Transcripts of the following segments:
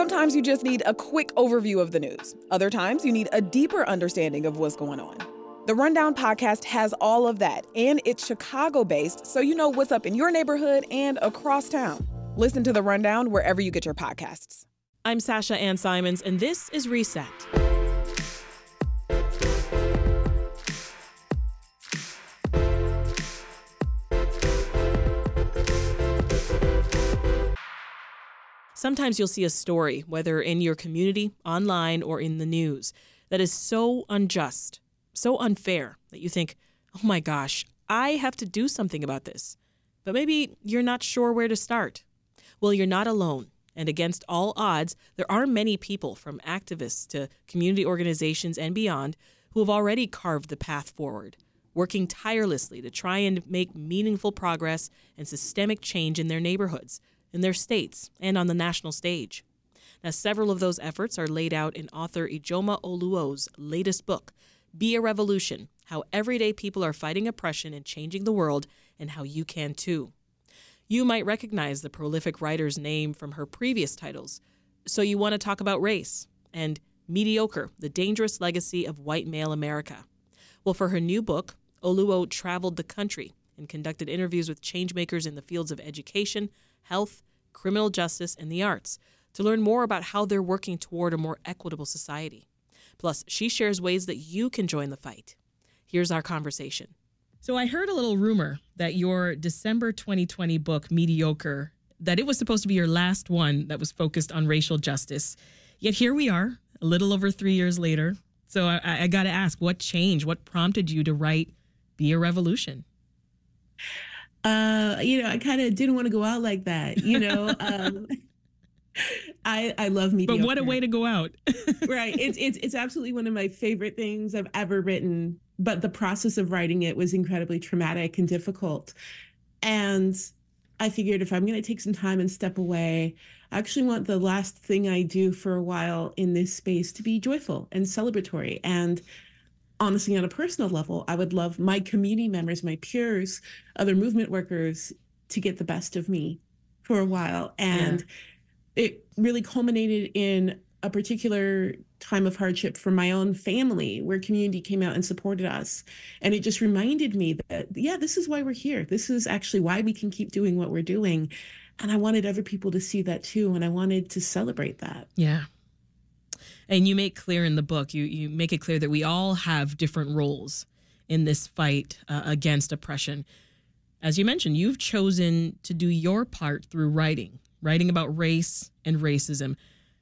Sometimes you just need a quick overview of the news. Other times you need a deeper understanding of what's going on. The Rundown podcast has all of that, and it's Chicago-based, so you know what's up in your neighborhood and across town. Listen to The Rundown wherever you get your podcasts. I'm Sasha Ann Simons, and this is Reset. Sometimes you'll see a story, whether in your community, online, or in the news, that is so unjust, so unfair, that you think, oh my gosh, I have to do something about this. But maybe you're not sure where to start. Well, you're not alone. And against all odds, there are many people, from activists to community organizations and beyond, who have already carved the path forward, working tirelessly to try and make meaningful progress and systemic change in their neighborhoods, in their states, and on the national stage. Now, several of those efforts are laid out in author Ijeoma Oluo's latest book, Be a Revolution, How Everyday People Are Fighting Oppression and Changing the World, and How You Can Too. You might recognize the prolific writer's name from her previous titles, So You Want to Talk About Race, and Mediocre, The Dangerous Legacy of White Male America. Well, for her new book, Oluo traveled the country and conducted interviews with changemakers in the fields of education, health, criminal justice, and the arts to learn more about how they're working toward a more equitable society. Plus, she shares ways that you can join the fight. Here's our conversation. So I heard a little rumor that your December 2020 book, Mediocre, that it was supposed to be your last one that was focused on racial justice. Yet here we are, a little over 3 years later. So I got to ask, what changed? What prompted you to write Be a Revolution? I kind of didn't want to go out like that, I love mediocre. But what a way to go out. Right. It's absolutely one of my favorite things I've ever written, but the process of writing it was incredibly traumatic and difficult. And I figured if I'm going to take some time and step away, I actually want the last thing I do for a while in this space to be joyful and celebratory. And honestly, on a personal level, I would love my community members, my peers, other movement workers to get the best of me for a while. And it really culminated in a particular time of hardship for my own family, where community came out and supported us. And it just reminded me that, this is why we're here. This is actually why we can keep doing what we're doing. And I wanted other people to see that too. And I wanted to celebrate that. Yeah. And you make clear in the book, you make it clear that we all have different roles in this fight against oppression. As you mentioned, you've chosen to do your part through writing about race and racism.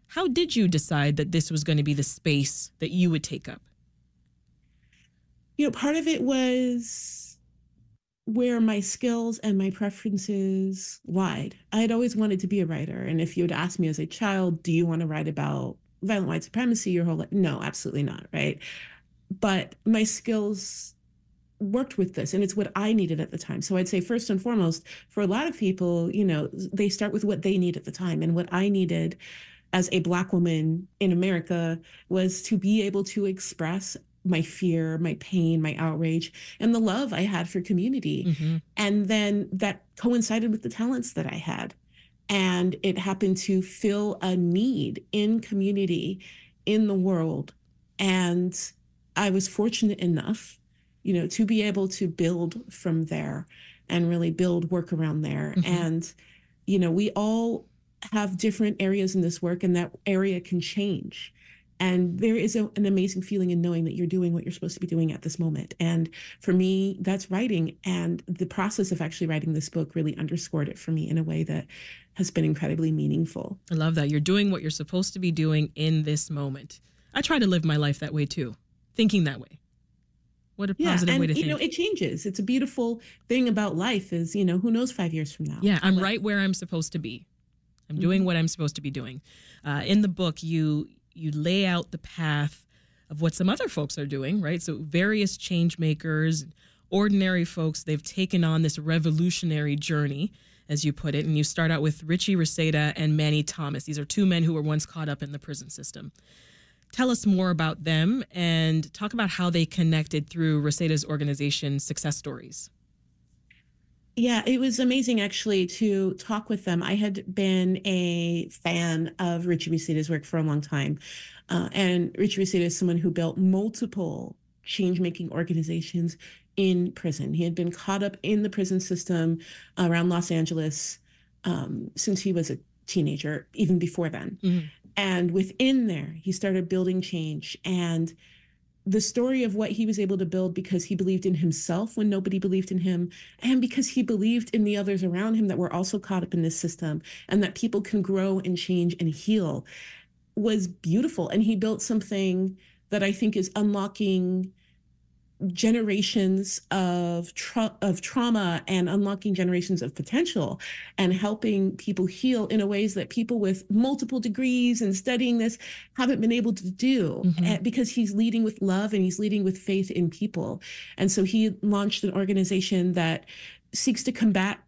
How did you decide that this was going to be the space that you would take up? Part of it was where my skills and my preferences lied. I had always wanted to be a writer. And if you had asked me as a child, do you want to write about violent white supremacy your whole life? No, absolutely not, right? But my skills worked with this, and it's what I needed at the time. So I'd say first and foremost, for a lot of people, they start with what they need at the time. And what I needed as a Black woman in America was to be able to express my fear, my pain, my outrage, and the love I had for community. Mm-hmm. And then that coincided with the talents that I had. And it happened to fill a need in community, in the world. And I was fortunate enough, to be able to build from there and really build work around there. Mm-hmm. And, we all have different areas in this work, and that area can change. And there is an amazing feeling in knowing that you're doing what you're supposed to be doing at this moment. And for me, that's writing. And the process of actually writing this book really underscored it for me in a way that has been incredibly meaningful. I love that. You're doing what you're supposed to be doing in this moment. I try to live my life that way too, thinking that way. What a positive way to think. It changes. It's a beautiful thing about life is, who knows 5 years from now. Yeah, I'm right where I'm supposed to be. I'm doing what I'm supposed to be doing. In the book, you lay out the path of what some other folks are doing, right? So various change makers, ordinary folks, they've taken on this revolutionary journey, as you put it. And you start out with Richie Reseda and Manny Thomas. These are two men who were once caught up in the prison system. Tell us more about them and talk about how they connected through Reseda's organization, Success Stories. Yeah, it was amazing actually to talk with them. I had been a fan of Richie Reseda's work for a long time. And Richie Reseda is someone who built multiple change-making organizations in prison. He had been caught up in the prison system around Los Angeles since he was a teenager, even before then. Mm-hmm. And within there, he started building change. And the story of what he was able to build because he believed in himself when nobody believed in him, and because he believed in the others around him that were also caught up in this system, and that people can grow and change and heal, was beautiful. And he built something that I think is unlocking generations of trauma and unlocking generations of potential and helping people heal in a ways that people with multiple degrees and studying this haven't been able to do, mm-hmm. because he's leading with love and he's leading with faith in people. And so he launched an organization that seeks to combat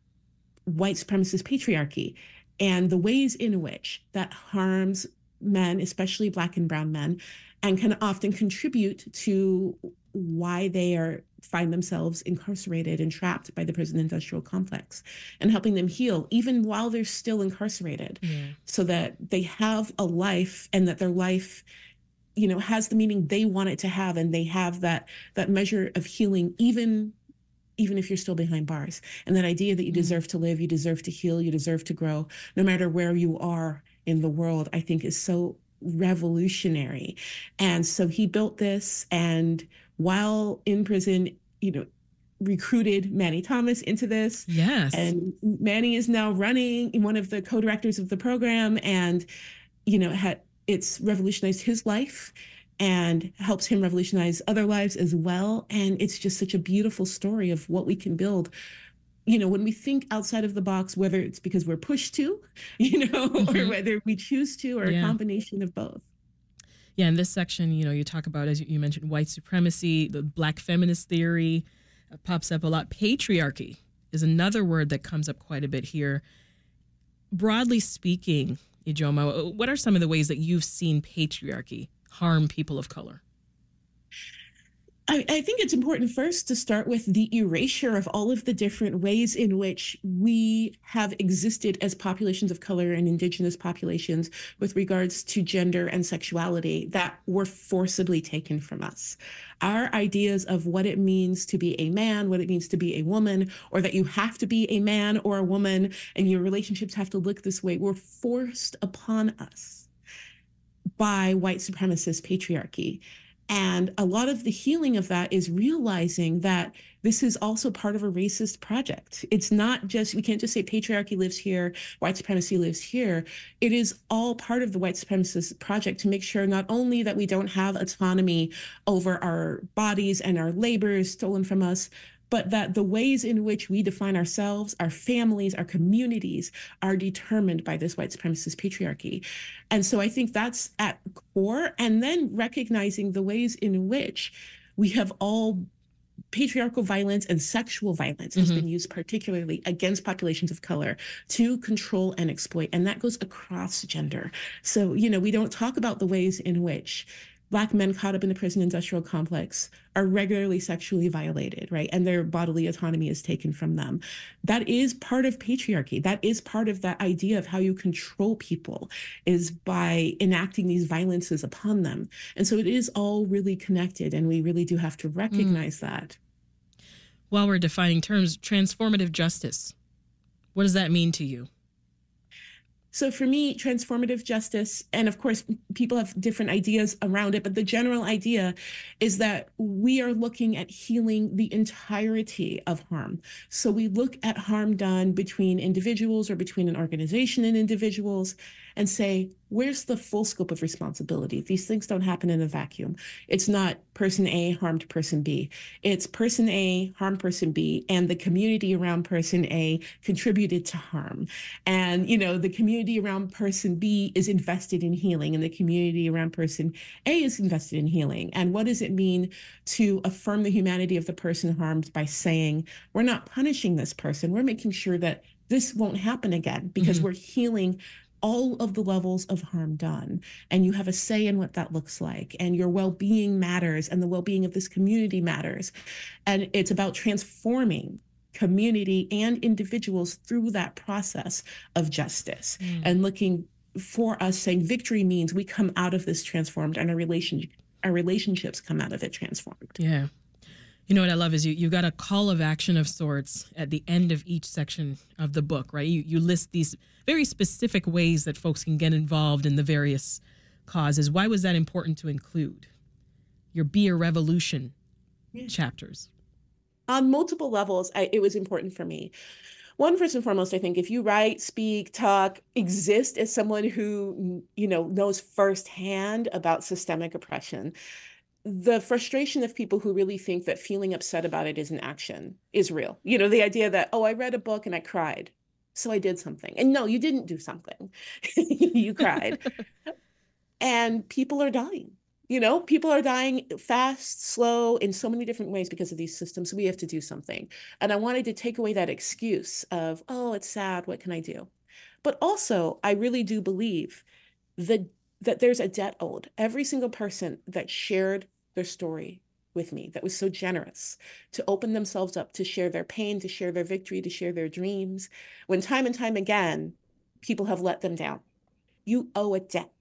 white supremacist patriarchy and the ways in which that harms men, especially Black and brown men, and can often contribute to why they find themselves incarcerated and trapped by the prison industrial complex, and helping them heal even while they're still incarcerated, so that they have a life, and that their life, you know, has the meaning they want it to have, and they have that measure of healing even if you're still behind bars. And that idea that you deserve to live, you deserve to heal, you deserve to grow, no matter where you are in the world, I think is so revolutionary. And so he built this, and while in prison, you know, recruited Manny Thomas into this. Yes. And Manny is now running, one of the co-directors of the program, and, you know, it's revolutionized his life and helps him revolutionize other lives as well. And it's just such a beautiful story of what we can build, you know, when we think outside of the box, whether it's because we're pushed to, you know, or whether we choose to, or a combination of both. Yeah, in this section, you know, you talk about, as you mentioned, white supremacy, the Black feminist theory pops up a lot. Patriarchy is another word that comes up quite a bit here. Broadly speaking, Ijeoma, what are some of the ways that you've seen patriarchy harm people of color? I think it's important first to start with the erasure of all of the different ways in which we have existed as populations of color and indigenous populations with regards to gender and sexuality that were forcibly taken from us. Our ideas of what it means to be a man, what it means to be a woman, or that you have to be a man or a woman and your relationships have to look this way, were forced upon us by white supremacist patriarchy. And a lot of the healing of that is realizing that this is also part of a racist project. It's not just, we can't just say patriarchy lives here, white supremacy lives here. It is all part of the white supremacist project to make sure not only that we don't have autonomy over our bodies and our labor is stolen from us, but that the ways in which we define ourselves, our families, our communities are determined by this white supremacist patriarchy. And so I think that's at core. And then recognizing the ways in which we have all patriarchal violence and sexual violence has been used particularly against populations of color to control and exploit. And that goes across gender. So, you know, we don't talk about the ways in which Black men caught up in the prison industrial complex are regularly sexually violated, right? And their bodily autonomy is taken from them. That is part of patriarchy. That is part of that idea of how you control people, is by enacting these violences upon them. And so it is all really connected, and we really do have to recognize that. While we're defining terms, transformative justice, what does that mean to you? So for me, transformative justice, and of course, people have different ideas around it, but the general idea is that we are looking at healing the entirety of harm. So we look at harm done between individuals or between an organization and individuals and say, where's the full scope of responsibility? These things don't happen in a vacuum. It's not person A harmed person B. It's person A harmed person B, and the community around person A contributed to harm. And, you know, the community around person B is invested in healing, and the community around person A is invested in healing. And what does it mean to affirm the humanity of the person harmed by saying, we're not punishing this person. We're making sure that this won't happen again, because we're healing all of the levels of harm done, and you have a say in what that looks like, and your well-being matters, and the well-being of this community matters. And it's about transforming community and individuals through that process of justice, and looking for us saying victory means we come out of this transformed and our relationships come out of it transformed. Yeah. You know what I love is you got a call of action of sorts at the end of each section of the book, right? You list these very specific ways that folks can get involved in the various causes. Why was that important to include your Be a Revolution chapters? On multiple levels, it was important for me. One, first and foremost, I think if you write, speak, talk, exist as someone who, you know, knows firsthand about systemic oppression, the frustration of people who really think that feeling upset about it is an action is real. You know, the idea that, oh, I read a book and I cried, so I did something. And no, you didn't do something. You cried. And people are dying. You know, people are dying fast, slow, in so many different ways because of these systems. We have to do something. And I wanted to take away that excuse of, oh, it's sad, what can I do? But also, I really do believe that there's a debt owed. Every single person that shared their story with me, that was so generous to open themselves up, to share their pain, to share their victory, to share their dreams, when time and time again, people have let them down. You owe a debt.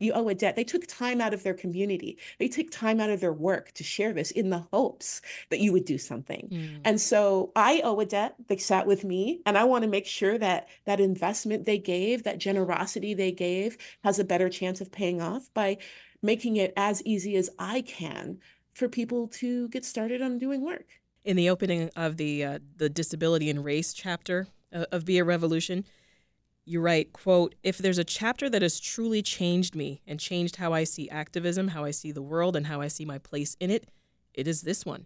You owe a debt. They took time out of their community. They took time out of their work to share this in the hopes that you would do something. And so I owe a debt. They sat with me, and I want to make sure that that investment they gave, that generosity they gave, has a better chance of paying off by making it as easy as I can for people to get started on doing work. In the opening of the disability and race chapter of Be a Revolution, you write, quote, "If there's a chapter that has truly changed me and changed how I see activism, how I see the world, and how I see my place in it, it is this one."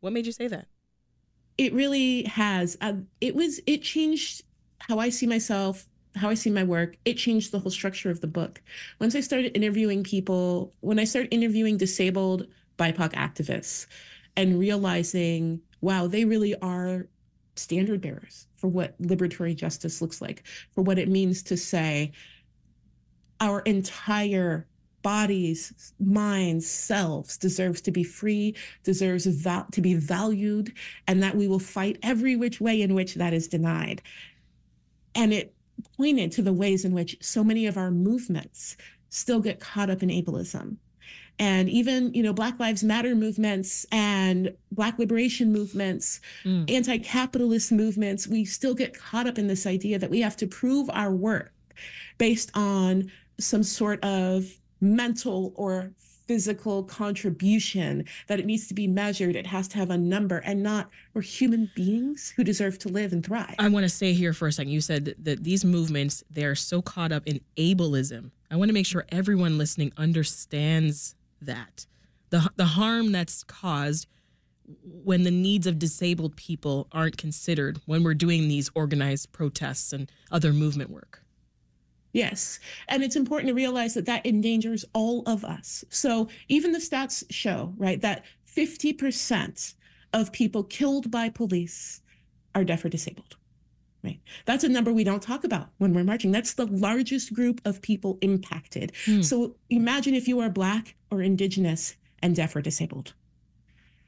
What made you say that? It really has. It changed how I see myself, how I see my work. It changed the whole structure of the book. Once I started interviewing people, when I started interviewing disabled BIPOC activists and realizing, wow, they really are standard bearers for what liberatory justice looks like, for what it means to say our entire bodies, minds, selves deserves to be free, deserves to be valued, and that we will fight every which way in which that is denied. And it pointed to the ways in which so many of our movements still get caught up in ableism. And even, you know, Black Lives Matter movements and Black liberation movements, anti-capitalist movements, we still get caught up in this idea that we have to prove our worth based on some sort of mental or physical contribution, that it needs to be measured, it has to have a number, and not we're human beings who deserve to live and thrive. I want to stay here for a second. You said that these movements, they're so caught up in ableism. I want to make sure everyone listening understands that. The harm that's caused when the needs of disabled people aren't considered when we're doing these organized protests and other movement work. Yes. And it's important to realize that that endangers all of us. So even the stats show, right, that 50% of people killed by police are deaf or disabled, right? That's a number we don't talk about when we're marching. That's the largest group of people impacted. So imagine if you are Black or Indigenous and deaf or disabled,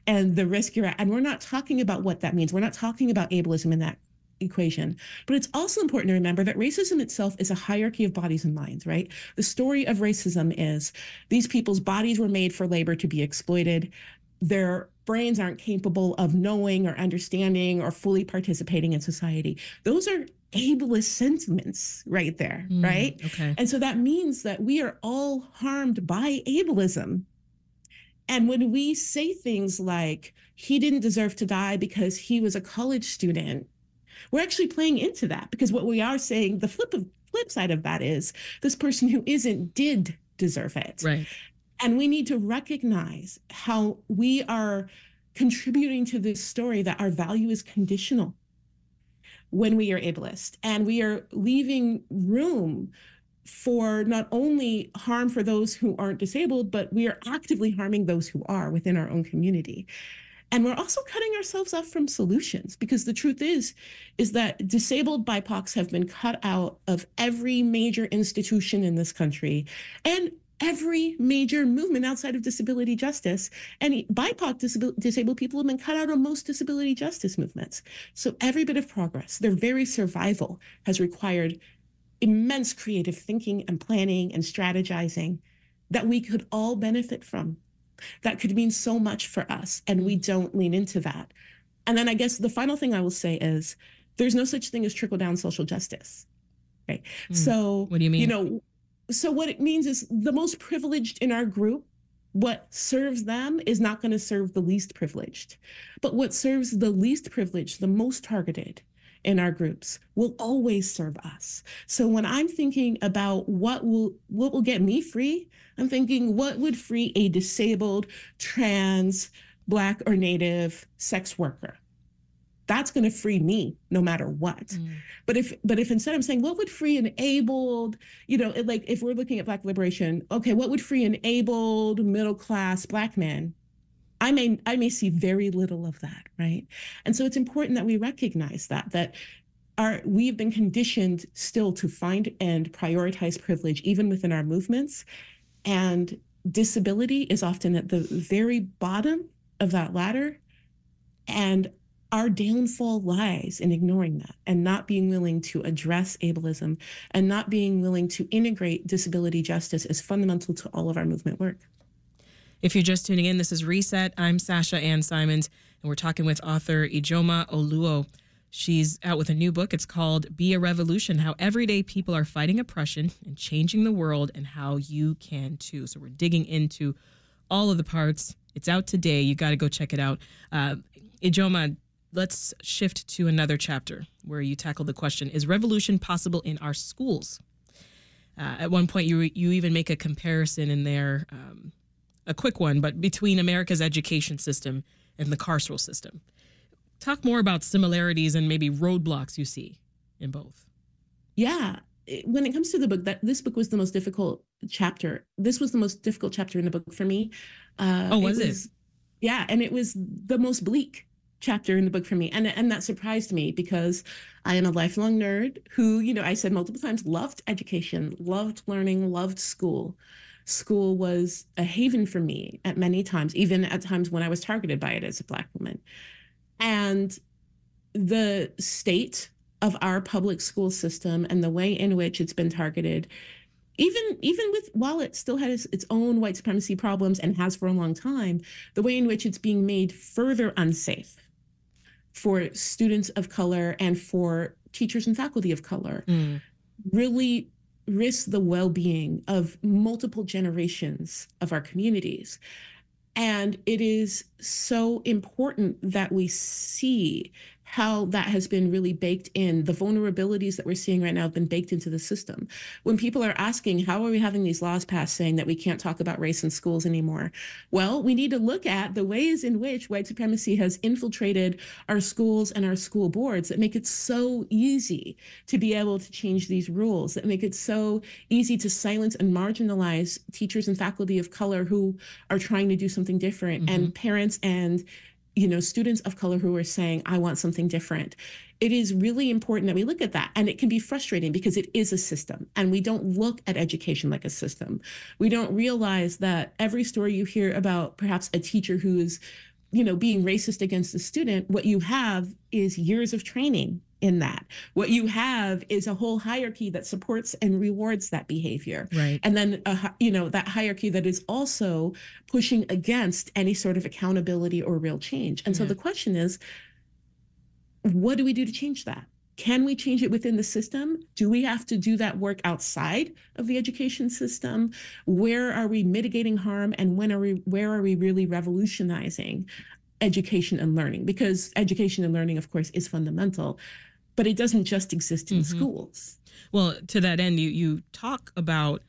and the risk you're at. And we're not talking about what that means. We're not talking about ableism in that equation. But it's also important to remember that racism itself is a hierarchy of bodies and minds, right? The story of racism is these people's bodies were made for labor to be exploited. Their brains aren't capable of knowing or understanding or fully participating in society. Those are ableist sentiments right there, right? Okay. And so that means that we are all harmed by ableism. And when we say things like, he didn't deserve to die because he was a college student, we're actually playing into that, because what we are saying, the flip side of that is this person who isn't did deserve it. Right. And we need to recognize how we are contributing to this story that our value is conditional when we are ableist, and we are leaving room for not only harm for those who aren't disabled, but we are actively harming those who are within our own community. And we're also cutting ourselves off from solutions, because the truth is that disabled BIPOCs have been cut out of every major institution in this country and every major movement outside of disability justice. And BIPOC disabled people have been cut out of most disability justice movements. So every bit of progress, their very survival, has required immense creative thinking and planning and strategizing that we could all benefit from. That could mean so much for us, and we don't lean into that. And then I guess the final thing I will say is there's no such thing as trickle-down social justice, right? So what do you mean? So what it means is the most privileged in our group, what serves them is not going to serve the least privileged. But what serves the least privileged, the most targeted in our groups, will always serve us. So when I'm thinking about what will get me free, I'm thinking what would free a disabled, trans, Black or Native sex worker? That's going to free me no matter what. But if instead I'm saying, what would free an abled, like if we're looking at Black liberation, okay, what would free an abled middle-class Black man? I may see very little of that, right? And so it's important that we recognize that we've been conditioned still to find and prioritize privilege, even within our movements. And disability is often at the very bottom of that ladder. And our downfall lies in ignoring that and not being willing to address ableism and not being willing to integrate disability justice as fundamental to all of our movement work. If you're just tuning in, this is Reset. I'm Sasha Ann Simons, and we're talking with author Ijeoma Oluo. She's out with a new book. It's called Be a Revolution, How Everyday People Are Fighting Oppression and Changing the World, and How You Can Too. So we're digging into all of the parts. It's out today. You got to go check it out. Ijeoma, let's shift to another chapter where you tackle the question, is revolution possible in our schools? At one point, you even make a comparison in there, a quick one, but between America's education system and the carceral system. Talk more about similarities and maybe roadblocks you see in both. Yeah. When it comes to the book, this book was the most difficult chapter. This was the most difficult chapter in the book for me. Was it? Yeah. And it was the most bleak chapter in the book for me. And that surprised me because I am a lifelong nerd who, I said multiple times, loved education, loved learning, loved school. School was a haven for me at many times, even at times when I was targeted by it as a Black woman. And the state of our public school system and the way in which it's been targeted, even while it still has its own white supremacy problems and has for a long time, the way in which it's being made further unsafe for students of color and for teachers and faculty of color really risks the well-being of multiple generations of our communities. And it is so important that we see how that has been really baked in. The vulnerabilities that we're seeing right now have been baked into the system. When people are asking, how are we having these laws passed saying that we can't talk about race in schools anymore? Well, we need to look at the ways in which white supremacy has infiltrated our schools and our school boards that make it so easy to be able to change these rules, that make it so easy to silence and marginalize teachers and faculty of color who are trying to do something different, and parents and students of color who are saying, I want something different. It is really important that we look at that. And it can be frustrating because it is a system. And we don't look at education like a system. We don't realize that every story you hear about perhaps a teacher who is, being racist against a student, what you have is years of training in that. What you have is a whole hierarchy that supports and rewards that behavior. Right. And then, that hierarchy that is also pushing against any sort of accountability or real change. And so the question is, what do we do to change that? Can we change it within the system? Do we have to do that work outside of the education system? Where are we mitigating harm? And where are we really revolutionizing education and learning? Because education and learning, of course, is fundamental. But it doesn't just exist in schools. Well, to that end, you talk about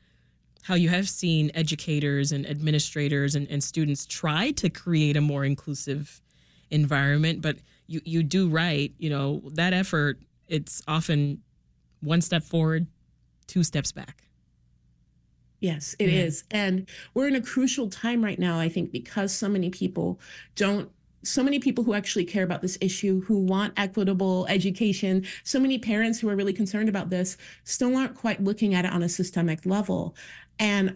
how you have seen educators and administrators and students try to create a more inclusive environment. But you do write, that effort, it's often one step forward, two steps back. Yes, it is. And we're in a crucial time right now, I think, because so many people who actually care about this issue, who want equitable education, so many parents who are really concerned about this, still aren't quite looking at it on a systemic level. And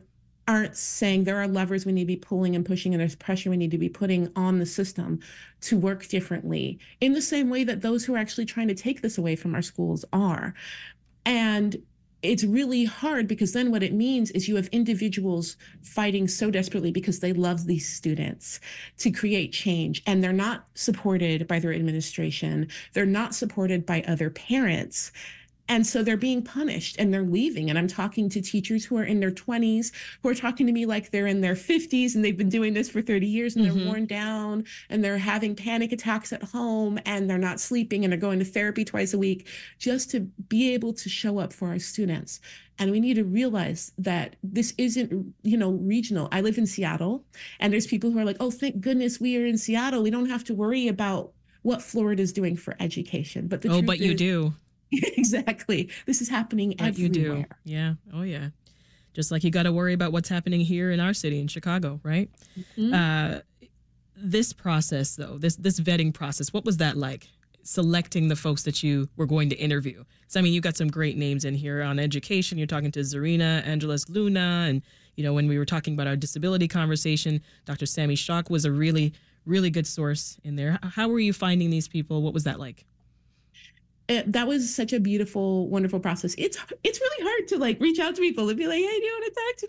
aren't saying there are levers we need to be pulling and pushing, and there's pressure we need to be putting on the system to work differently in the same way that those who are actually trying to take this away from our schools are. And it's really hard, because then what it means is you have individuals fighting so desperately because they love these students to create change, and they're not supported by their administration. They're not supported by other parents. And so they're being punished and they're leaving. And I'm talking to teachers who are in their 20s, who are talking to me like they're in their 50s and they've been doing this for 30 years and they're worn down and they're having panic attacks at home and they're not sleeping and they're going to therapy twice a week just to be able to show up for our students. And we need to realize that this isn't, you know, regional. I live in Seattle, and there's people who are like, oh, thank goodness we are in Seattle. We don't have to worry about what Florida is doing for education. But the truth is, you do. Exactly. This is happening everywhere. You do. Yeah. Oh, yeah. Just like you got to worry about what's happening here in our city, in Chicago, right? Mm-hmm. This process, though, this vetting process, what was that like, selecting the folks that you were going to interview? So, I mean, you got some great names in here on education. You're talking to Zarina Angeles Luna. And, you know, when we were talking about our disability conversation, Dr. Sammy Shock was a really, really good source in there. How were you finding these people? What was that like? That was such a beautiful, wonderful process. It's really hard to like reach out to people and be like, hey, do you want to talk to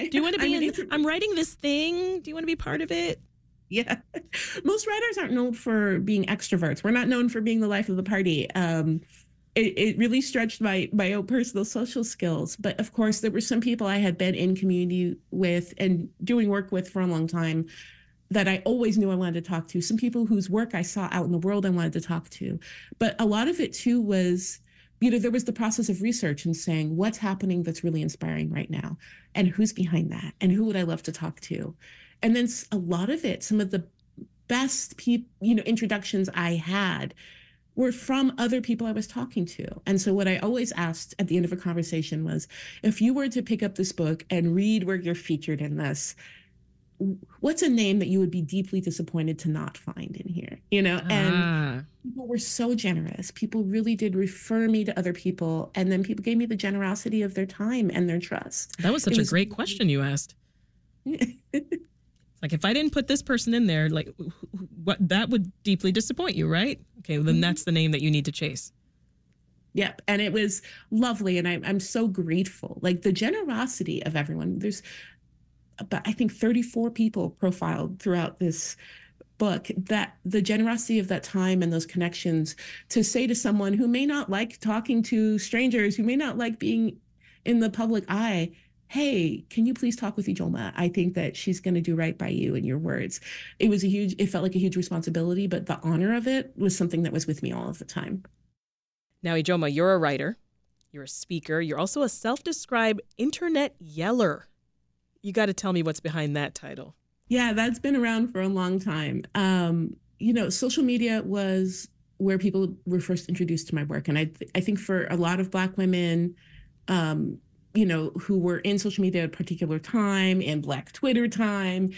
me? Do you want to be I'm writing this thing. Do you want to be part of it? Yeah. Most writers aren't known for being extroverts. We're not known for being the life of the party. It really stretched my own personal social skills. But of course, there were some people I had been in community with and doing work with for a long time that I always knew I wanted to talk to, some people whose work I saw out in the world I wanted to talk to. But a lot of it too was, you know, there was the process of research and saying, what's happening that's really inspiring right now? And who's behind that? And who would I love to talk to? And then a lot of it, some of the best introductions I had were from other people I was talking to. And so what I always asked at the end of a conversation was, if you were to pick up this book and read where you're featured in this, what's a name that you would be deeply disappointed to not find in here, you know? And people were so generous. People really did refer me to other people. And then people gave me the generosity of their time and their trust. That was such a great question you asked. Like, if I didn't put this person in there, like, what, that would deeply disappoint you, right? Okay, well, then that's the name that you need to chase. Yep. And it was lovely. And I'm so grateful. Like, the generosity of everyone. There's about, I think, 34 people profiled throughout this book, that the generosity of that time and those connections to say to someone who may not like talking to strangers, who may not like being in the public eye, hey, can you please talk with Ijeoma? I think that she's going to do right by you and your words. It was it felt like a huge responsibility, but the honor of it was something that was with me all of the time. Now, Ijeoma, you're a writer, you're a speaker, you're also a self-described internet yeller. You got to tell me what's behind that title. Yeah, that's been around for a long time. Social media was where people were first introduced to my work. And I think for a lot of Black women, who were in social media at a particular time, in Black Twitter time,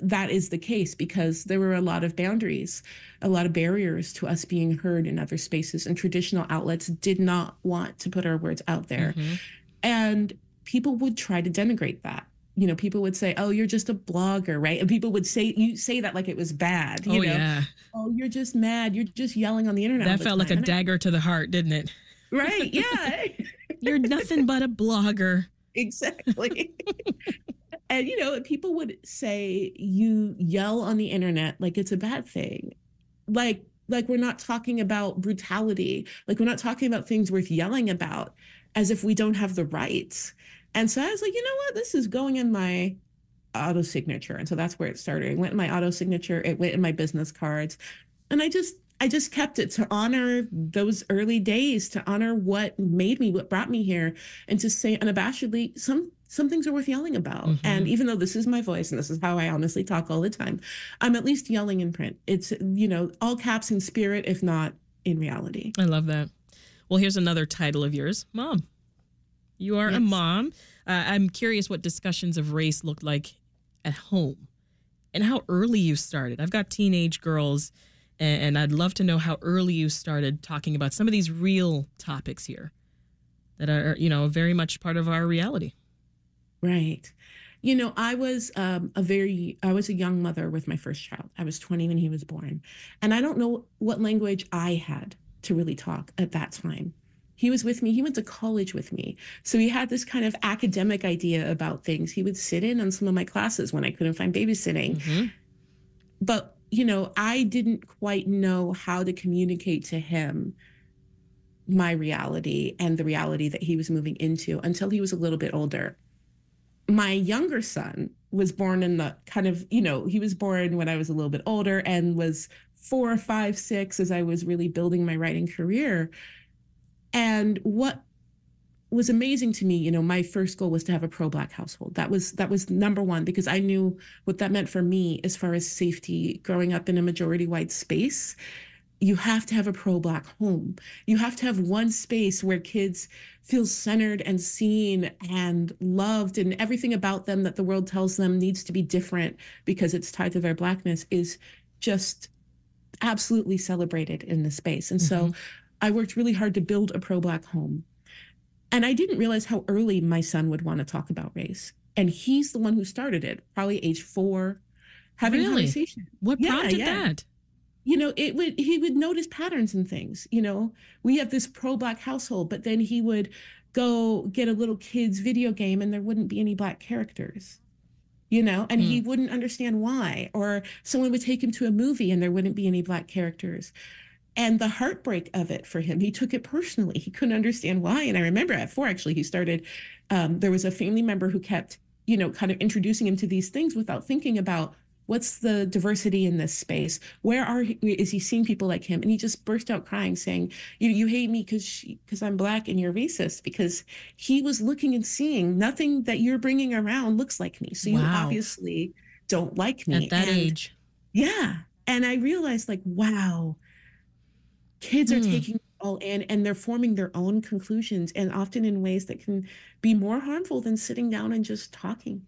that is the case, because there were a lot of boundaries, a lot of barriers to us being heard in other spaces. And traditional outlets did not want to put our words out there. Mm-hmm. And people would try to denigrate that. People would say, oh, you're just a blogger, right? And people would say, you say that like it was bad. Yeah. Oh, you're just mad. You're just yelling on the internet. That felt like a dagger to the heart, didn't it? Right. Yeah. You're nothing but a blogger. Exactly. And, people would say you yell on the internet like it's a bad thing. Like we're not talking about brutality. Like, we're not talking about things worth yelling about, as if we don't have the rights. And so I was like, this is going in my auto signature. And so that's where it started. It went in my auto signature. It went in my business cards. And I just kept it to honor those early days, to honor what made me, what brought me here, and to say unabashedly, some things are worth yelling about. Mm-hmm. And even though this is my voice and this is how I honestly talk all the time, I'm at least yelling in print. It's, all caps in spirit, if not in reality. I love that. Well, here's another title of yours, Mom. You are a mom. I'm curious what discussions of race looked like at home and how early you started. I've got teenage girls, and I'd love to know how early you started talking about some of these real topics here that are, very much part of our reality. Right. You know, I was a young mother with my first child. I was 20 when he was born. And I don't know what language I had to really talk at that time. He was with me. He went to college with me. So he had this kind of academic idea about things. He would sit in on some of my classes when I couldn't find babysitting. Mm-hmm. But, you know, I didn't quite know how to communicate to him my reality and the reality that he was moving into until he was a little bit older. My younger son was born in the kind of, you know, he was born when I was a little bit older and was 4, 5, 6 as I was really building my writing career. And what was amazing to me, you know, my first goal was to have a pro-Black household. That was number one, because I knew what that meant for me as far as safety. Growing up in a majority white space, you have to have a pro-Black home. You have to have one space where kids feel centered and seen and loved, and everything about them that the world tells them needs to be different because it's tied to their Blackness is just absolutely celebrated in the space. And mm-hmm. so I worked really hard to build a pro-Black home. And I didn't realize how early my son would want to talk about race. And he's the one who started it, probably age 4, having a conversation. What prompted that? You know, he would notice patterns and things. You know, we have this pro-Black household, but then he would go get a little kid's video game and there wouldn't be any Black characters, you know, and he wouldn't understand why. Or someone would take him to a movie and there wouldn't be any Black characters. And the heartbreak of it for him, he took it personally. He couldn't understand why. And I remember at 4, actually, he started, there was a family member who kept, you know, kind of introducing him to these things without thinking about, what's the diversity in this space? Is he seeing people like him? And he just burst out crying, saying, you hate me because I'm Black and you're racist, because he was looking and seeing nothing that you're bringing around looks like me. So you obviously don't like me. At that age. Yeah. And I realized, like, wow, kids are taking it all in and they're forming their own conclusions, and often in ways that can be more harmful than sitting down and just talking.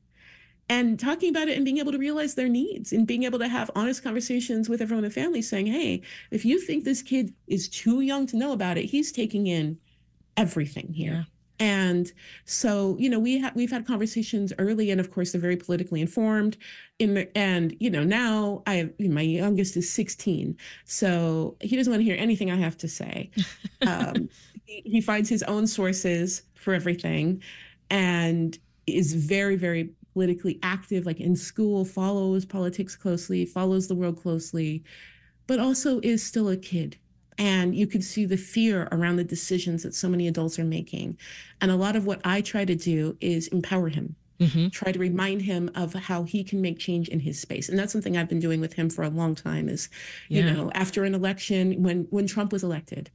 And talking about it and being able to realize their needs and being able to have honest conversations with everyone in the family, saying, hey, if you think this kid is too young to know about it, he's taking in everything here. Yeah. And so, you know, we've had conversations early, and of course they're very politically informed and, you know, now my youngest is 16, so he doesn't want to hear anything I have to say. He finds his own sources for everything and is very, very politically active, like in school, follows politics closely, follows the world closely, but also is still a kid. And you can see the fear around the decisions that so many adults are making. And a lot of what I try to do is empower him, try to remind him of how he can make change in his space. And that's something I've been doing with him for a long time is, you know, after an election, when Trump was elected,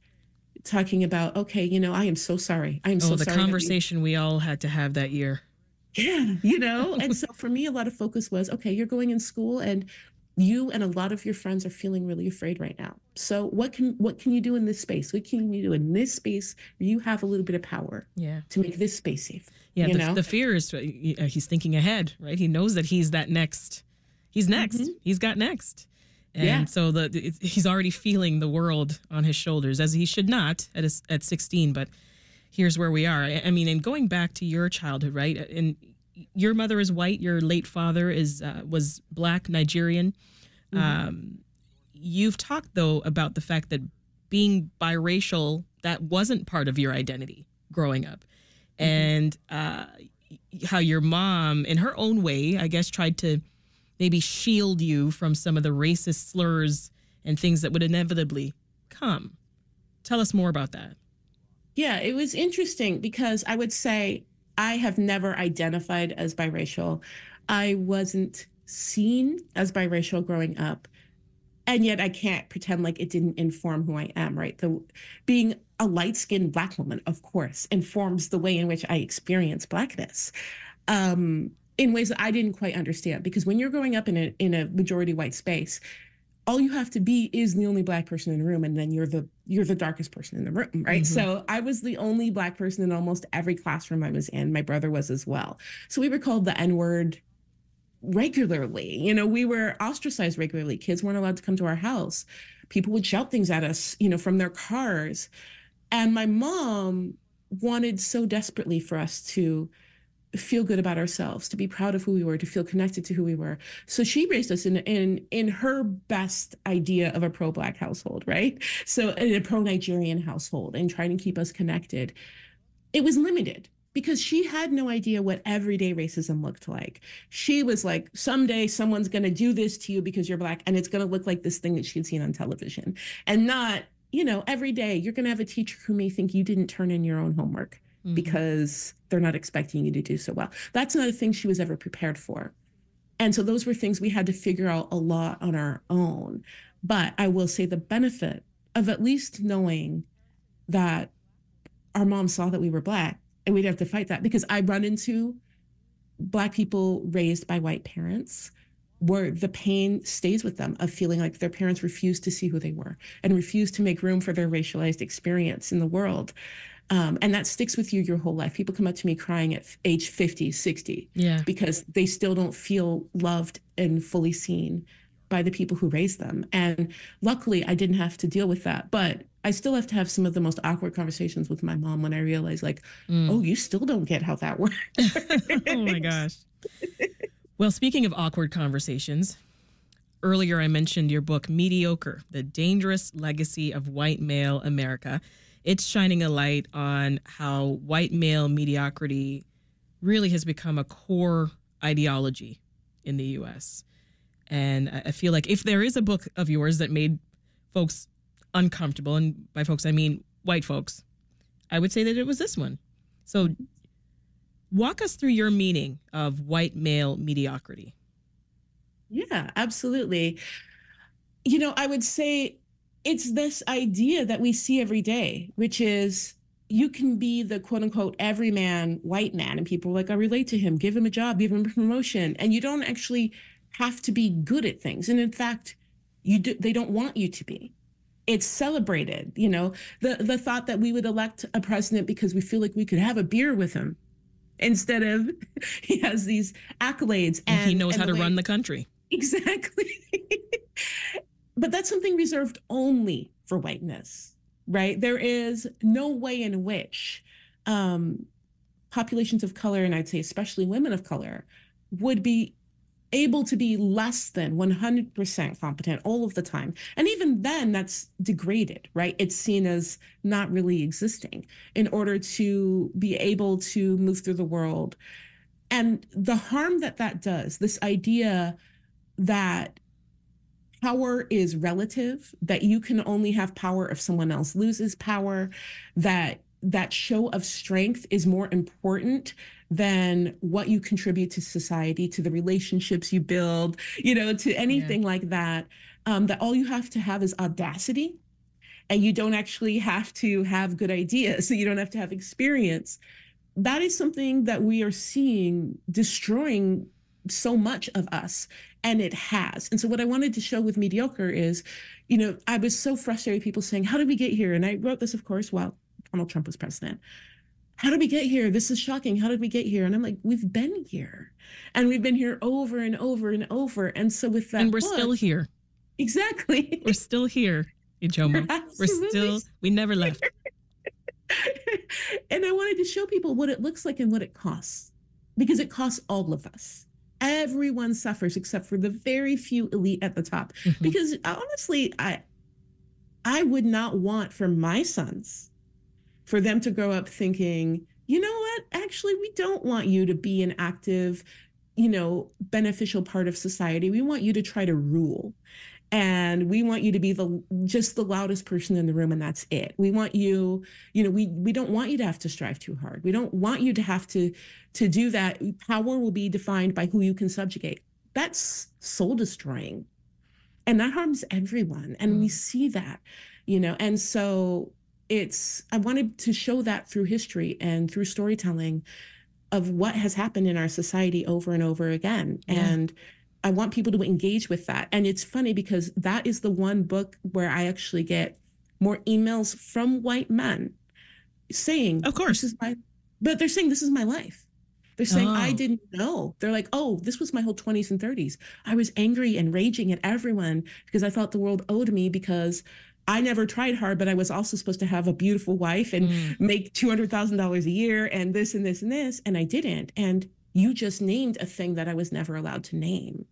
talking about, okay, you know, I am so sorry. I am so sorry. The conversation we all had to have that year. Yeah, you know, and so for me, a lot of focus was, okay, you're going in school and you and a lot of your friends are feeling really afraid right now. So what can you do in this space? What can you do in this space where you have a little bit of power to make this space safe? Yeah, the fear is he's thinking ahead, right? He knows that he's that next. He's next. Mm-hmm. He's got next. And so he's already feeling the world on his shoulders, as he should not at 16, but here's where we are. I mean, and going back to your childhood, right? And your mother is white. Your late father was Black, Nigerian. Mm-hmm. You've talked, though, about the fact that being biracial, that wasn't part of your identity growing up. Mm-hmm. And how your mom, in her own way, I guess, tried to maybe shield you from some of the racist slurs and things that would inevitably come. Tell us more about that. Yeah, it was interesting because I would say I have never identified as biracial. I wasn't seen as biracial growing up. And yet I can't pretend like it didn't inform who I am, right? Being a light-skinned Black woman, of course, informs the way in which I experience Blackness in ways that I didn't quite understand. Because when you're growing up in a majority white space, all you have to be is the only Black person in the room, and then you're the darkest person in the room, right? Mm-hmm. So I was the only Black person in almost every classroom I was in. My brother was as well. So we were called the N-word regularly. You know, we were ostracized regularly. Kids weren't allowed to come to our house. People would shout things at us, you know, from their cars. And my mom wanted so desperately for us to feel good about ourselves, to be proud of who we were, to feel connected to who we were. So she raised us in her best idea of a pro-Black household, right? So in a pro-Nigerian household, and trying to keep us connected. It was limited because she had no idea what everyday racism looked like. She was like, someday someone's going to do this to you because you're Black, and it's going to look like this thing that she'd seen on television. And not, you know, every day you're going to have a teacher who may think you didn't turn in your own homework. Mm-hmm. Because they're not expecting you to do so well. That's not a thing she was ever prepared for. And so those were things we had to figure out a lot on our own. But I will say the benefit of at least knowing that our mom saw that we were Black and we'd have to fight that, because I run into Black people raised by white parents where the pain stays with them of feeling like their parents refused to see who they were and refused to make room for their racialized experience in the world. And that sticks with you your whole life. People come up to me crying at age 50, 60, because they still don't feel loved and fully seen by the people who raised them. And luckily, I didn't have to deal with that. But I still have to have some of the most awkward conversations with my mom when I realize, like, oh, you still don't get how that works. Oh, my gosh. Well, speaking of awkward conversations, earlier I mentioned your book, Mediocre, The Dangerous Legacy of White Male America. It's shining a light on how white male mediocrity really has become a core ideology in the U.S. And I feel like if there is a book of yours that made folks uncomfortable, and by folks I mean white folks, I would say that it was this one. So walk us through your meaning of white male mediocrity. Yeah, absolutely. You know, I would say it's this idea that we see every day, which is you can be the quote unquote everyman white man, and people are like, I relate to him, give him a job, give him a promotion. And you don't actually have to be good at things. And in fact, they don't want you to be. It's celebrated, you know, the thought that we would elect a president because we feel like we could have a beer with him instead of he has these accolades. And he knows how to run the country. Exactly. But that's something reserved only for whiteness, right? There is no way in which populations of color, and I'd say especially women of color, would be able to be less than 100% competent all of the time. And even then, that's degraded, right? It's seen as not really existing in order to be able to move through the world. And the harm that that does, this idea that power is relative, that you can only have power if someone else loses power, that show of strength is more important than what you contribute to society, to the relationships you build, you know, to anything like that, that all you have to have is audacity, and you don't actually have to have good ideas, so you don't have to have experience. That is something that we are seeing destroying so much of us, and it has. And so what I wanted to show with Mediocre is, you know, I was so frustrated with people saying, how did we get here? And I wrote this, of course, while Donald Trump was president. How did we get here? This is shocking. How did we get here? And I'm like, we've been here, and we've been here over and over and over. And so with that, and we're still here. Exactly. We're still here, Ijeoma. We never left. And I wanted to show people what it looks like and what it costs, because it costs all of us. Everyone suffers except for the very few elite at the top. Mm-hmm. Because honestly, I would not want for my sons, for them to grow up thinking, you know what, actually, we don't want you to be an active, you know, beneficial part of society. We want you to try to rule. And we want you to be just the loudest person in the room, and that's it. We want you, you know, we don't want you to have to strive too hard. We don't want you to have to do that. Power will be defined by who you can subjugate. That's soul destroying, and that harms everyone. And we see that, you know, and so I wanted to show that through history and through storytelling of what has happened in our society over and over again. Yeah. And I want people to engage with that. And it's funny because that is the one book where I actually get more emails from white men saying, of course, but they're saying, this is my life. They're saying, I didn't know. They're like, oh, this was my whole 20s and 30s. I was angry and raging at everyone because I thought the world owed me because I never tried hard, but I was also supposed to have a beautiful wife and make $200,000 a year and this and this and this. And I didn't. And you just named a thing that I was never allowed to name.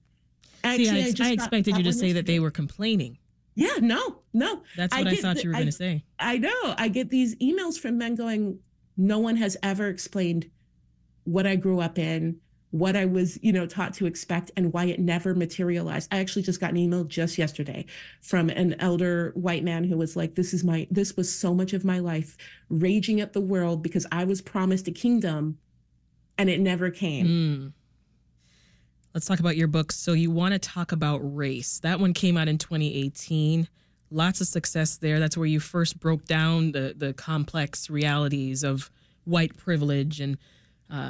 Actually, see, I expected you to say that they were complaining. Yeah, no. That's what I thought you were going to say. I know. I get these emails from men going, no one has ever explained what I grew up in, what I was, taught to expect, and why it never materialized. I actually just got an email just yesterday from an elder white man who was like, this was so much of my life, raging at the world because I was promised a kingdom and it never came. Let's talk about your book. So You Want to Talk About Race. That one came out in 2018. Lots of success there. That's where you first broke down the complex realities of white privilege and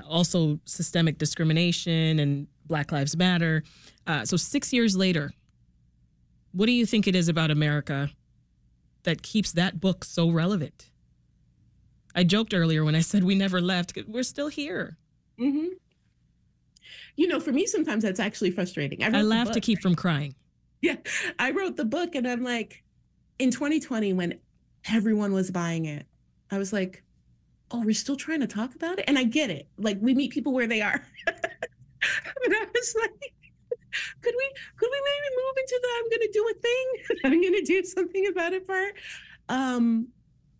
also systemic discrimination and Black Lives Matter. So 6 years later, what do you think it is about America that keeps that book so relevant? I joked earlier when I said we never left. We're still here. Mm-hmm. For me, sometimes that's actually frustrating. I laugh to keep from crying. Yeah. I wrote the book and I'm like, in 2020, when everyone was buying it, I was like, oh, we're still trying to talk about it? And I get it. Like, we meet people where they are. And I was like, could we maybe move into the I'm going to do a thing? I'm going to do something about it part.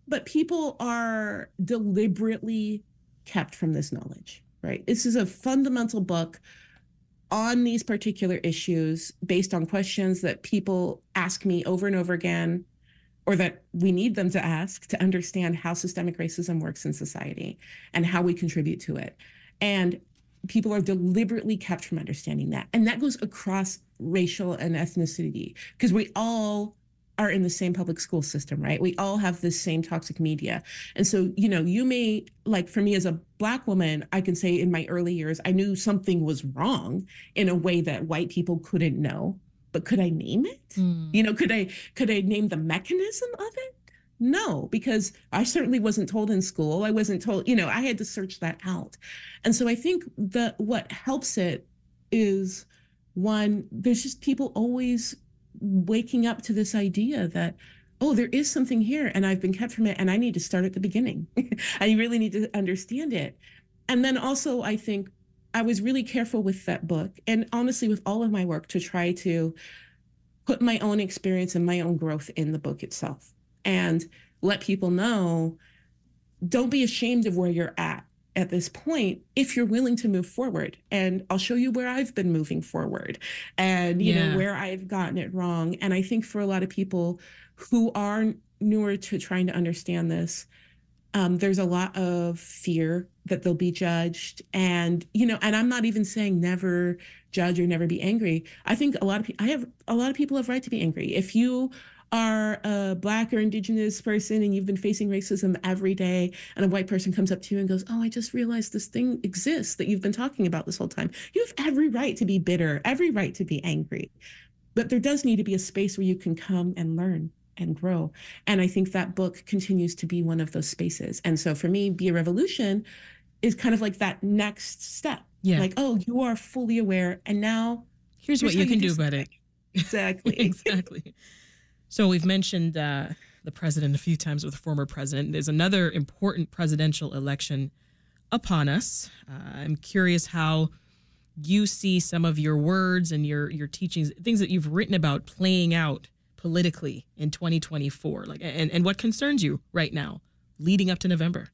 But people are deliberately kept from this knowledge, right? This is a fundamental book on these particular issues based on questions that people ask me over and over again, or that we need them to ask to understand how systemic racism works in society and how we contribute to it. And people are deliberately kept from understanding that. And that goes across racial and ethnicity, because we all are in the same public school system, right? We all have the same toxic media. And so, you may, like for me as a Black woman, I can say in my early years, I knew something was wrong in a way that white people couldn't know. But could I name it? Could I name the mechanism of it? No, because I certainly wasn't told in school. I wasn't told, I had to search that out. And so I think what helps it is, one, there's just people always waking up to this idea that, oh, there is something here and I've been kept from it and I need to start at the beginning. I really need to understand it. And then also I think I was really careful with that book and honestly with all of my work to try to put my own experience and my own growth in the book itself and let people know, don't be ashamed of where you're at this point if you're willing to move forward. And I'll show you where I've been moving forward and you know where I've gotten it wrong. And I think for a lot of people who are newer to trying to understand this, there's a lot of fear that they'll be judged. And, and I'm not even saying never judge or never be angry. I think a lot of people have right to be angry. If you are a Black or Indigenous person and you've been facing racism every day and a white person comes up to you and goes, oh, I just realized this thing exists that you've been talking about this whole time. You have every right to be bitter, every right to be angry. But there does need to be a space where you can come and learn and grow. And I think that book continues to be one of those spaces. And so for me, Be a Revolution is kind of like that next step. Yeah. Like, oh, you are fully aware. And now here's what you can do about it. Exactly. Exactly. So we've mentioned the president a few times with the former president. There's another important presidential election upon us. I'm curious how you see some of your words and your teachings, things that you've written about playing out politically in 2024, and what concerns you right now leading up to November?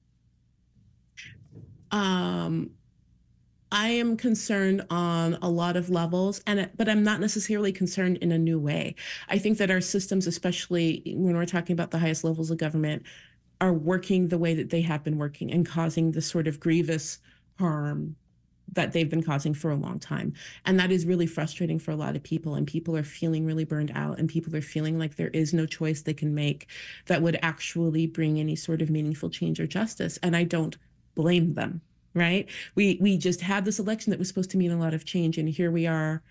I am concerned on a lot of levels, but I'm not necessarily concerned in a new way. I think that our systems, especially when we're talking about the highest levels of government, are working the way that they have been working and causing the sort of grievous harm that they've been causing for a long time. And that is really frustrating for a lot of people. And people are feeling really burned out and people are feeling like there is no choice they can make that would actually bring any sort of meaningful change or justice. And I don't blame them, right? We just had this election that was supposed to mean a lot of change. And here we are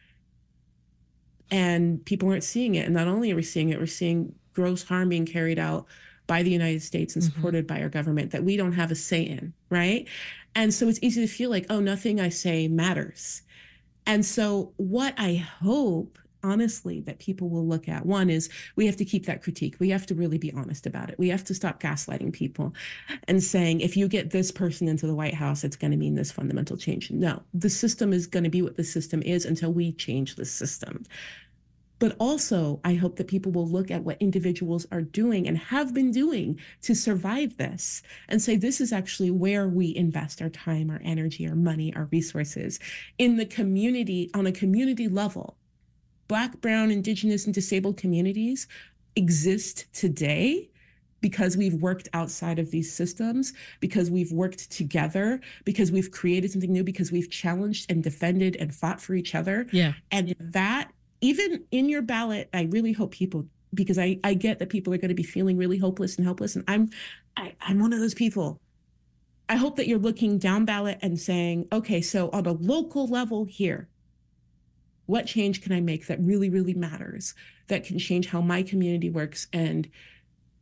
and people aren't seeing it. And not only are we seeing it, we're seeing gross harm being carried out by the United States and supported by our government that we don't have a say in, right? And so it's easy to feel like, oh, nothing I say matters. And so what I hope honestly that people will look at. One is we have to keep that critique. We have to really be honest about it. We have to stop gaslighting people and saying, if you get this person into the White House, it's going to mean this fundamental change. No, the system is going to be what the system is until we change the system. But also, I hope that people will look at what individuals are doing and have been doing to survive this and say, this is actually where we invest our time, our energy, our money, our resources in the community, on a community level. Black, brown, indigenous, and disabled communities exist today because we've worked outside of these systems, because we've worked together, because we've created something new, because we've challenged and defended and fought for each other. Yeah. And that, even in your ballot, I really hope people, because I get that people are going to be feeling really hopeless and helpless. And I'm one of those people. I hope that you're looking down ballot and saying, okay, so on a local level here, what change can I make that really, really matters, that can change how my community works and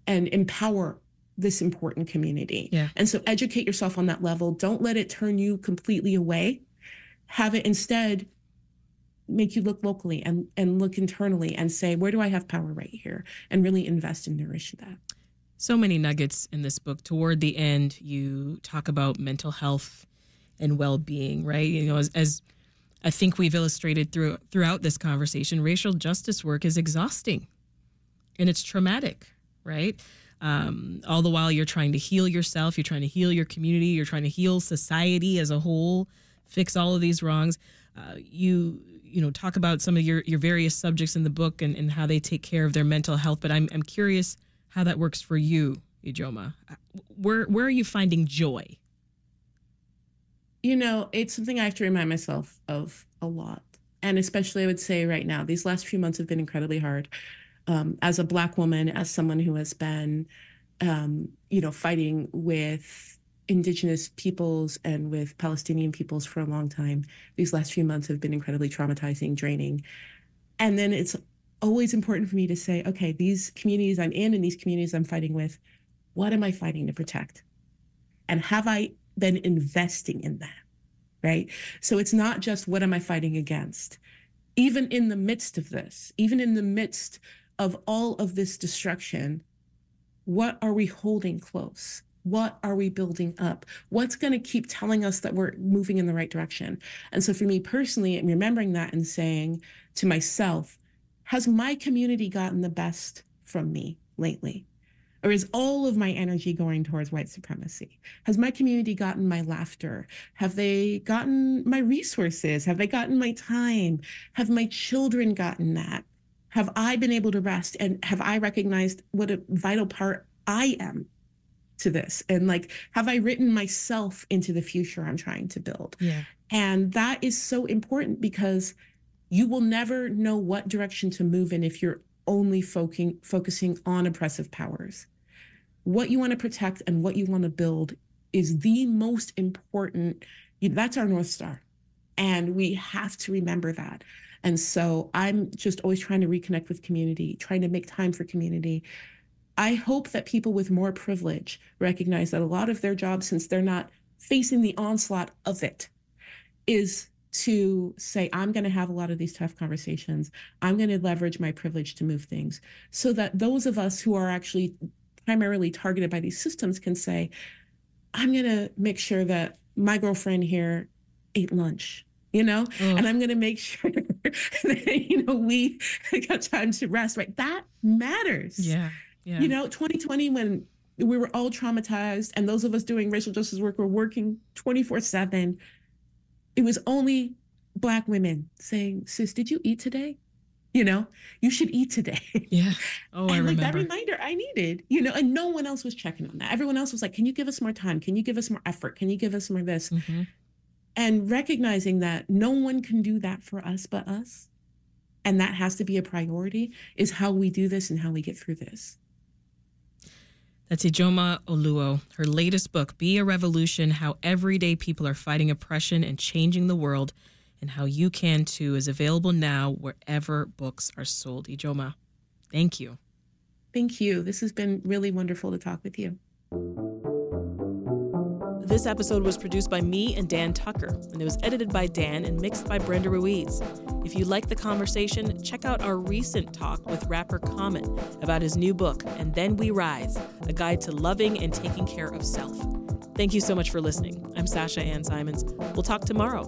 empower this important community? Yeah. And so educate yourself on that level. Don't let it turn you completely away. Have it instead make you look locally and look internally and say, where do I have power right here? And really invest and nourish that. So many nuggets in this book. Toward the end, you talk about mental health and well-being, right? You know, as I think we've illustrated throughout this conversation, racial justice work is exhausting and it's traumatic, right? All the while you're trying to heal yourself, you're trying to heal your community, you're trying to heal society as a whole, fix all of these wrongs. You know, talk about some of your various subjects in the book and how they take care of their mental health. But I'm curious how that works for you, Ijeoma. Where are you finding joy? You know, it's something I have to remind myself of a lot. And especially I would say right now, these last few months have been incredibly hard. As a Black woman, as someone who has been, fighting with Indigenous peoples and with Palestinian peoples for a long time, these last few months have been incredibly traumatizing, draining. And then it's always important for me to say, okay, these communities I'm in and these communities I'm fighting with, what am I fighting to protect? And have I been investing in that, right? So it's not just what am I fighting against? Even in the midst of this, even in the midst of all of this destruction, what are we holding close? What are we building up? What's going to keep telling us that we're moving in the right direction? And so for me personally, I'm remembering that and saying to myself, has my community gotten the best from me lately? Or is all of my energy going towards white supremacy? Has my community gotten my laughter? Have they gotten my resources? Have they gotten my time? Have my children gotten that? Have I been able to rest? And have I recognized what a vital part I am to this? And like, have I written myself into the future I'm trying to build? Yeah. And that is so important because you will never know what direction to move in if you're only focusing on oppressive powers. What you want to protect and what you want to build is the most important. That's our North Star. And we have to remember that. And so I'm just always trying to reconnect with community, trying to make time for community. I hope that people with more privilege recognize that a lot of their jobs, since they're not facing the onslaught of it, is to say, I'm going to have a lot of these tough conversations. I'm going to leverage my privilege to move things so that those of us who are actually primarily targeted by these systems can say, I'm going to make sure that my girlfriend here ate lunch, and I'm going to make sure that, we got time to rest, right? That matters. Yeah. 2020, when we were all traumatized and those of us doing racial justice work were working 24/7, it was only Black women saying, sis, did you eat today? You should eat today. Yeah. Oh, I remember. That reminder I needed, and no one else was checking on that. Everyone else was like, can you give us more time? Can you give us more effort? Can you give us more this? Mm-hmm. And recognizing that no one can do that for us but us, and that has to be a priority, is how we do this and how we get through this. That's Ijeoma Oluo. Her latest book, Be a Revolution, How Everyday People Are Fighting Oppression and Changing the World, and How You Can Too, is available now wherever books are sold. Ijeoma, thank you. Thank you. This has been really wonderful to talk with you. This episode was produced by me and Dan Tucker, and it was edited by Dan and mixed by Brenda Ruiz. If you like the conversation, check out our recent talk with rapper Common about his new book, And Then We Rise, A Guide to Loving and Taking Care of Self. Thank you so much for listening. I'm Sasha Ann Simons. We'll talk tomorrow.